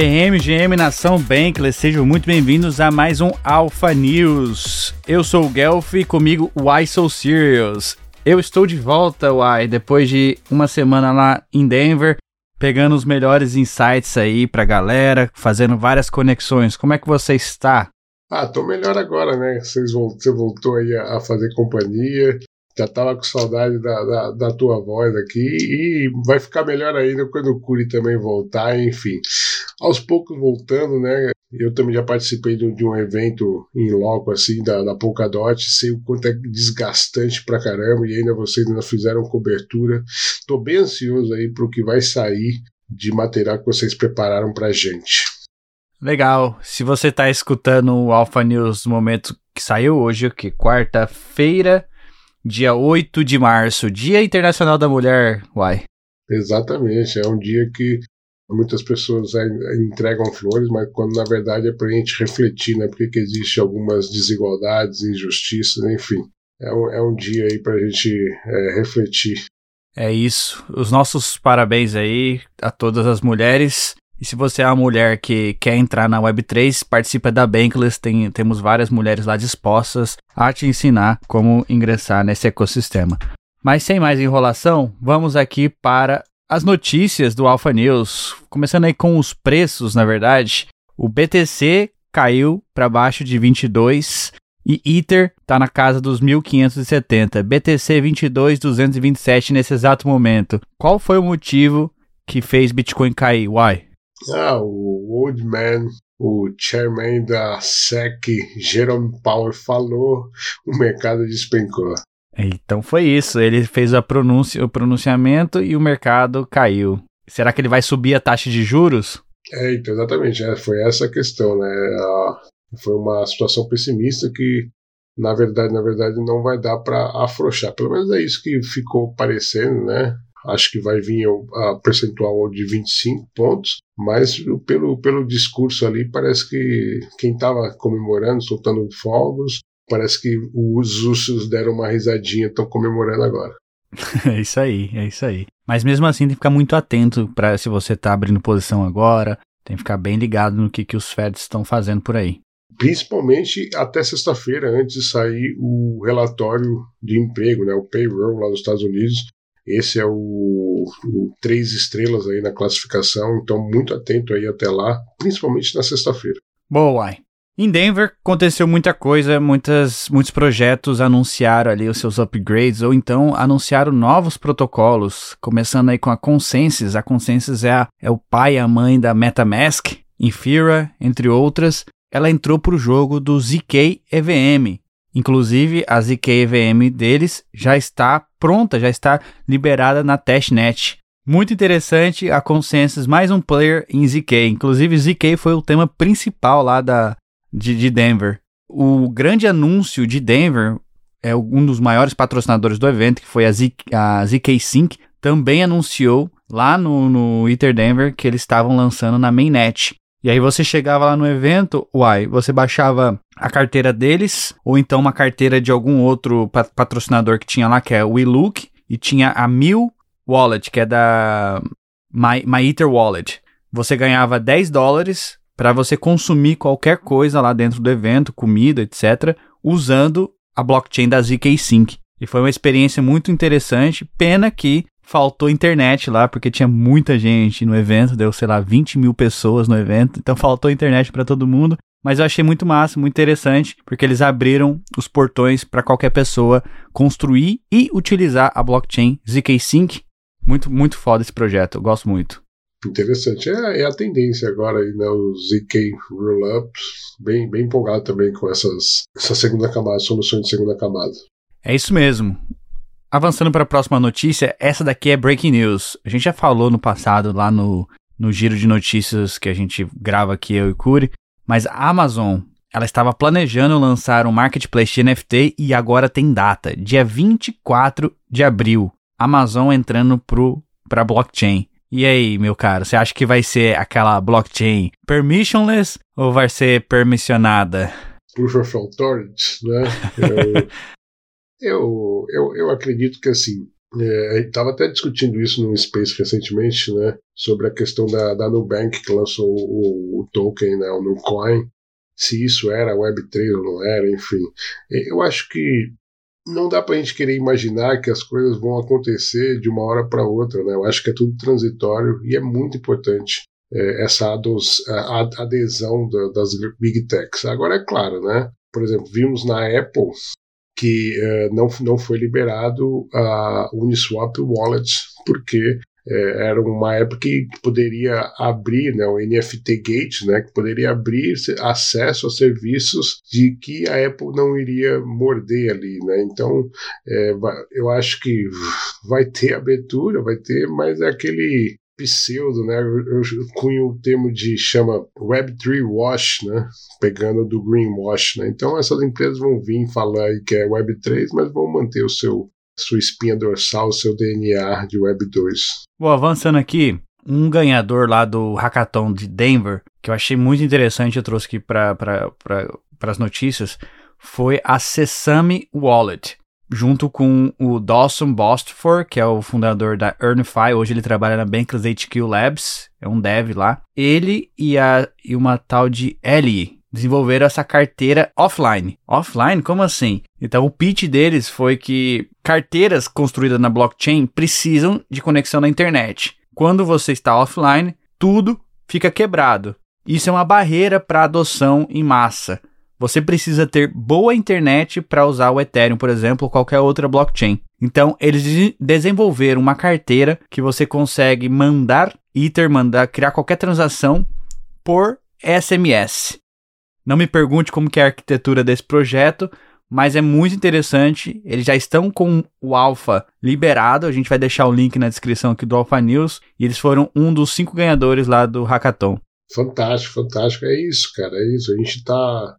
GM Nação Bankless, sejam muito bem-vindos a mais um Alpha News. Eu sou o Gelfi e comigo Why So Serious. Eu estou de volta, Why, depois de uma semana lá em Denver, pegando os melhores insights aí pra galera, fazendo várias conexões. Como é que você está? Ah, tô melhor agora, né? Você voltou aí a fazer companhia. Já tava com saudade da tua voz aqui e vai ficar melhor ainda quando o Curi também voltar, enfim. Aos poucos voltando, né? Eu também já participei de um evento em loco, assim, da Polkadot, sei o quanto é desgastante pra caramba e ainda vocês não fizeram cobertura. Tô bem ansioso aí pro que vai sair de material que vocês prepararam pra gente. Legal. Se você tá escutando o Alpha News no momento que saiu hoje, que quarta-feira... Dia 8 de março, Dia Internacional da Mulher, Uai. Exatamente, é um dia que muitas pessoas entregam flores, mas quando na verdade é para a gente refletir, né? Porque que existe algumas desigualdades, injustiças, enfim. É um dia aí para a gente refletir. É isso, os nossos parabéns aí a todas as mulheres. E se você é uma mulher que quer entrar na Web3, participa da Bankless, temos várias mulheres lá dispostas a te ensinar como ingressar nesse ecossistema. Mas sem mais enrolação, vamos aqui para as notícias do Alpha News. Começando aí com os preços, na verdade. O BTC caiu para baixo de 22 e Ether está na casa dos 1.570. BTC 22.227 nesse exato momento. Qual foi o motivo que fez Bitcoin cair? Why? Ah, o Old Man, o chairman da SEC, Jerome Powell, falou, o mercado despencou. Então foi isso, ele fez o pronunciamento e o mercado caiu. Será que ele vai subir a taxa de juros? Então, exatamente, foi essa a questão, né? Foi uma situação pessimista que, na verdade, não vai dar para afrouxar. Pelo menos é isso que ficou parecendo, né? Acho que vai vir a percentual de 25 pontos, mas pelo discurso ali, parece que quem estava comemorando, soltando fogos, parece que os ursos deram uma risadinha, estão comemorando agora. É isso aí. Mas mesmo assim, tem que ficar muito atento se você está abrindo posição agora, tem que ficar bem ligado no que os Feds estão fazendo por aí. Principalmente até sexta-feira, antes de sair o relatório de emprego, né, o payroll lá nos Estados Unidos. Esse é o 3 estrelas aí na classificação, então muito atento aí até lá, principalmente na sexta-feira. Boa. Em Denver aconteceu muita coisa, muitos projetos anunciaram ali os seus upgrades, ou então anunciaram novos protocolos, começando aí com a ConsenSys. A ConsenSys é o pai e a mãe da MetaMask, Infura, entre outras. Ela entrou para o jogo do ZK EVM. Inclusive, a ZK EVM deles já está pronta, já está liberada na testnet. Muito interessante a ConsenSys, mais um player em ZK. Inclusive, ZK foi o tema principal lá de Denver. O grande anúncio de Denver, é um dos maiores patrocinadores do evento, que foi a ZK-Sync, também anunciou lá no Ether Denver que eles estavam lançando na mainnet. E aí você chegava lá no evento, Uai, você baixava a carteira deles, ou então uma carteira de algum outro patrocinador que tinha lá, que é o WeLook, e tinha a MyEtherWallet, que é da MyEtherWallet. Você ganhava $10 para você consumir qualquer coisa lá dentro do evento, comida, etc., usando a blockchain da ZK-Sync. E foi uma experiência muito interessante, pena que faltou internet lá, porque tinha muita gente no evento, deu, 20 mil pessoas no evento, então faltou internet para todo mundo, mas eu achei muito massa, muito interessante, porque eles abriram os portões para qualquer pessoa construir e utilizar a blockchain ZK-Sync. Muito, muito foda esse projeto, eu gosto muito. Interessante, é a tendência agora aí, né, o ZK Rollups, bem, bem empolgado também com essa segunda camada, soluções de segunda camada. É isso mesmo. Avançando para a próxima notícia, essa daqui é Breaking News. A gente já falou no passado, lá no giro de notícias que a gente grava aqui, eu e Curi, mas a Amazon, ela estava planejando lançar um marketplace de NFT e agora tem data, dia 24 de abril, Amazon entrando para a blockchain. E aí, meu caro, você acha que vai ser aquela blockchain permissionless ou vai ser permissionada? Proof of Authority, né? Eu acredito que, assim, A gente estava até discutindo isso num space recentemente, né, sobre a questão da Nubank, que lançou o token, né, o Nucoin, se isso era Web3 ou não era, enfim. Eu acho que não dá para a gente querer imaginar que as coisas vão acontecer de uma hora para outra, né? Eu acho que é tudo transitório e é muito importante essa adesão das Big Techs. Agora é claro, né? Por exemplo, vimos na Apple que não foi liberado a Uniswap Wallet, porque era uma época que poderia abrir, né, o NFT Gate, né, que poderia abrir acesso a serviços de que a Apple não iria morder ali, né? Então eu acho que vai ter abertura, vai ter, mas é aquele pseudo, né? Eu cunho o termo de chama Web3 Wash, né? Pegando do Greenwash, né? Então essas empresas vão vir falar que é Web3, mas vão manter o sua espinha dorsal, o seu DNA de Web2. Bom, avançando aqui, um ganhador lá do Hackathon de Denver, que eu achei muito interessante, eu trouxe aqui para as notícias, foi a Sesame Wallet, junto com o Dawson Bostford, que é o fundador da Earnify. Hoje ele trabalha na Bankless HQ Labs, é um dev lá. Ele e uma tal de Ellie desenvolveram essa carteira offline. Offline? Como assim? Então o pitch deles foi que carteiras construídas na blockchain precisam de conexão na internet. Quando você está offline, tudo fica quebrado. Isso é uma barreira para adoção em massa. Você precisa ter boa internet para usar o Ethereum, por exemplo, ou qualquer outra blockchain. Então, eles desenvolveram uma carteira que você consegue mandar Ether, criar qualquer transação por SMS. Não me pergunte como que é a arquitetura desse projeto, mas é muito interessante. Eles já estão com o Alpha liberado. A gente vai deixar o link na descrição aqui do Alpha News. E eles foram um dos 5 ganhadores lá do Hackathon. Fantástico, fantástico. É isso, cara. É isso. A gente estava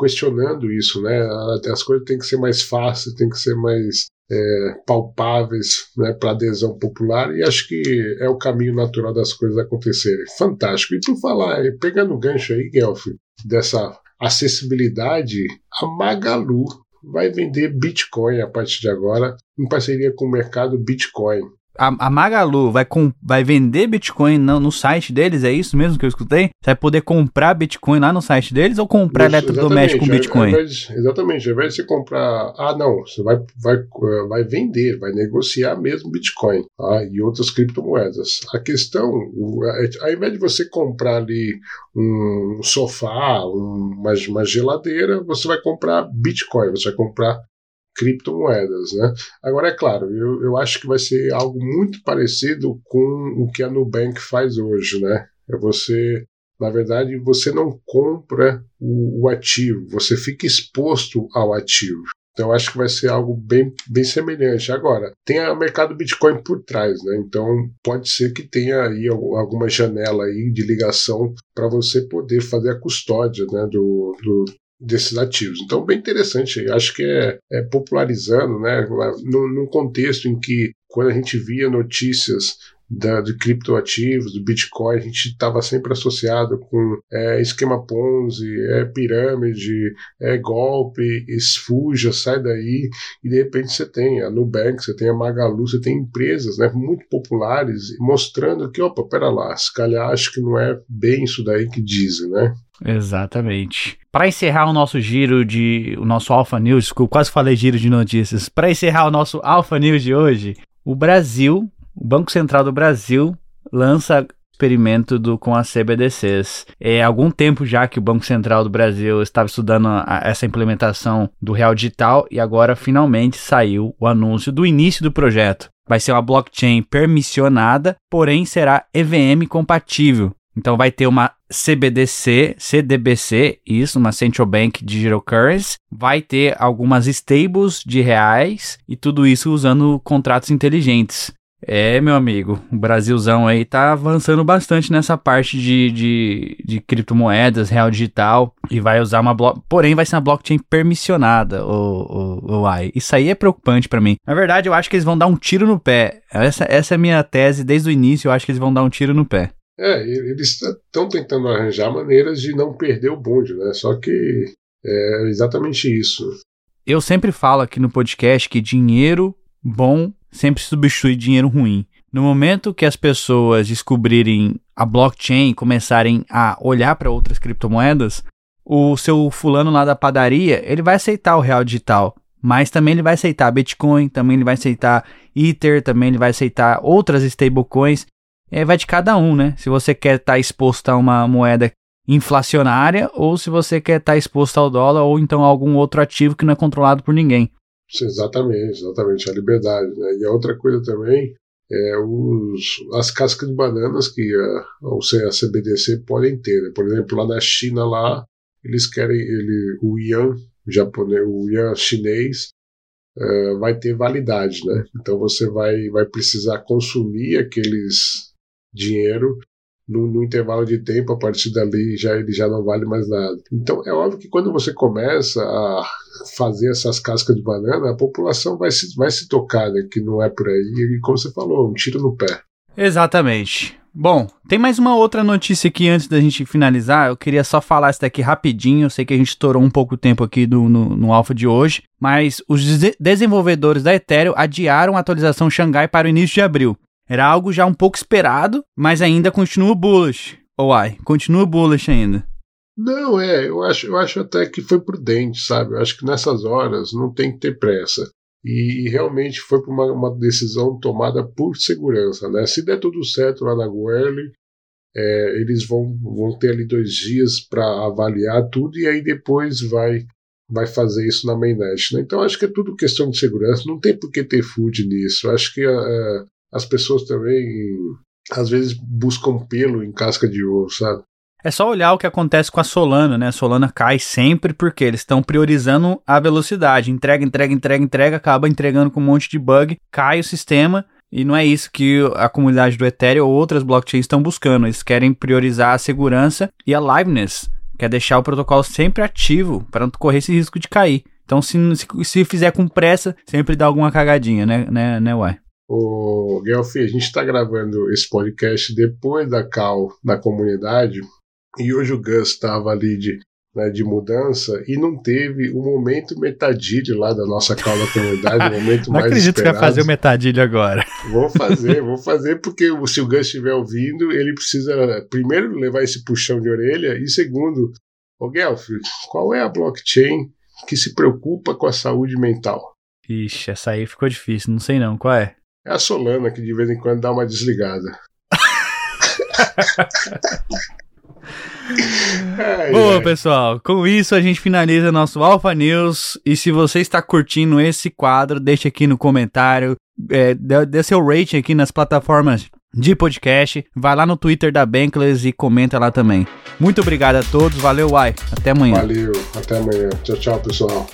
questionando isso, né? As coisas têm que ser mais fáceis, têm que ser mais palpáveis, né, para adesão popular, e acho que é o caminho natural das coisas acontecerem. Fantástico. E por falar, pegando o gancho aí, Gelfi, dessa acessibilidade, a Magalu vai vender Bitcoin a partir de agora em parceria com o Mercado Bitcoin. A Magalu vai vender Bitcoin no site deles? É isso mesmo que eu escutei? Você vai poder comprar Bitcoin lá no site deles ou comprar eletrodoméstico com Bitcoin? Exatamente, ao invés de você comprar... Ah, não, você vai vender, vai negociar mesmo Bitcoin, tá? E outras criptomoedas. A questão, ao invés de você comprar ali um sofá, uma geladeira, você vai comprar Bitcoin, você vai comprar criptomoedas, né? Agora, é claro, eu acho que vai ser algo muito parecido com o que a Nubank faz hoje, né? É você, na verdade, você não compra o ativo, você fica exposto ao ativo. Então, eu acho que vai ser algo bem, bem semelhante. Agora, tem o mercado Bitcoin por trás, né? Então, pode ser que tenha aí alguma janela aí de ligação para você poder fazer a custódia, né, desses ativos. Então, bem interessante. Acho que é popularizando, né, num contexto em que, quando a gente via notícias de criptoativos, do Bitcoin, a gente estava sempre associado com esquema Ponzi, pirâmide, golpe, esfuja, sai daí, e de repente você tem a Nubank, você tem a Magalu, você tem empresas, né, muito populares, mostrando que, opa, pera lá, se calhar acho que não é bem isso daí que dizem, né? Exatamente. Para encerrar o nosso giro o nosso Alpha News, que eu quase falei giro de notícias, para encerrar o nosso Alpha News de hoje, o Banco Central do Brasil lança experimento com as CBDCs. Há algum tempo já que o Banco Central do Brasil estava estudando essa implementação do Real Digital, e agora finalmente saiu o anúncio do início do projeto. Vai ser uma blockchain permissionada, porém será EVM compatível. Então vai ter uma CBDC, CDBC, isso, uma Central Bank Digital Currency, vai ter algumas stables de reais e tudo isso usando contratos inteligentes. Meu amigo, o Brasilzão aí tá avançando bastante nessa parte de criptomoedas, real digital, e vai usar porém vai ser uma blockchain permissionada, isso aí é preocupante pra mim. Na verdade, eu acho que eles vão dar um tiro no pé. Essa é a minha tese desde o início, eu acho que eles vão dar um tiro no pé. Eles estão tentando arranjar maneiras de não perder o bonde, né? Só que é exatamente isso. Eu sempre falo aqui no podcast que dinheiro bom sempre substitui dinheiro ruim. No momento que as pessoas descobrirem a blockchain e começarem a olhar para outras criptomoedas, o seu fulano lá da padaria, ele vai aceitar o real digital, mas também ele vai aceitar Bitcoin, também ele vai aceitar Ether, também ele vai aceitar outras stablecoins. Vai de cada um, né? Se você quer estar exposto a uma moeda inflacionária ou se você quer estar exposto ao dólar ou então a algum outro ativo que não é controlado por ninguém. Exatamente, exatamente. A liberdade, né? E a outra coisa também é as cascas de bananas que a CBDC podem ter, né? Por exemplo, lá na China, lá, eles querem o yuan japonês, o yuan chinês vai ter validade, né? Então você vai precisar consumir aqueles dinheiro num intervalo de tempo. A partir dali ele já não vale mais nada. Então é óbvio que quando você começa a fazer essas cascas de banana, a população vai se tocar, né, que não é por aí, e como você falou, um tiro no pé. Exatamente. Bom, tem mais uma outra notícia aqui antes da gente finalizar. Eu queria só falar isso daqui rapidinho. Eu sei que a gente estourou um pouco o tempo aqui no Alpha de hoje, mas os desenvolvedores da Ethereum adiaram a atualização Xangai para o início de abril. Era algo já um pouco esperado, mas ainda continua bullish. Continua bullish ainda. Não, eu acho até que foi prudente, sabe? Eu acho que nessas horas não tem que ter pressa. E realmente foi por uma decisão tomada por segurança, né? Se der tudo certo lá na Goerli, eles vão ter ali 2 dias para avaliar tudo e aí depois vai fazer isso na mainnet, né? Então acho que é tudo questão de segurança, não tem por que ter FUD nisso. Acho que as pessoas também, às vezes, buscam pelo em casca de ovo, sabe? É só olhar o que acontece com a Solana, né? A Solana cai sempre porque eles estão priorizando a velocidade. Entrega, acaba entregando com um monte de bug, cai o sistema, e não é isso que a comunidade do Ethereum ou outras blockchains estão buscando. Eles querem priorizar a segurança e a liveness, que é deixar o protocolo sempre ativo para não correr esse risco de cair. Então, se fizer com pressa, sempre dá alguma cagadinha, né, Uai? Ô, Gelfi, a gente está gravando esse podcast depois da call na comunidade. E hoje o Gus estava ali de mudança e não teve o momento metadilho lá da nossa calda comunidade, o momento mais esperado. Não acredito que vai fazer o metadilho agora. Vou fazer porque se o Gus estiver ouvindo, ele precisa primeiro levar esse puxão de orelha e segundo, ô Gelfi, qual é a blockchain que se preocupa com a saúde mental? Ixi, essa aí ficou difícil, não sei não, qual é? É a Solana, que de vez em quando dá uma desligada. Boa, pessoal, com isso a gente finaliza nosso Alpha News. E se você está curtindo esse quadro, deixa aqui no comentário, dê seu rating aqui nas plataformas de podcast. Vai lá no Twitter da Bankless e comenta lá também. Muito obrigado a todos, valeu, Uai, até amanhã. Valeu, até amanhã, tchau, pessoal.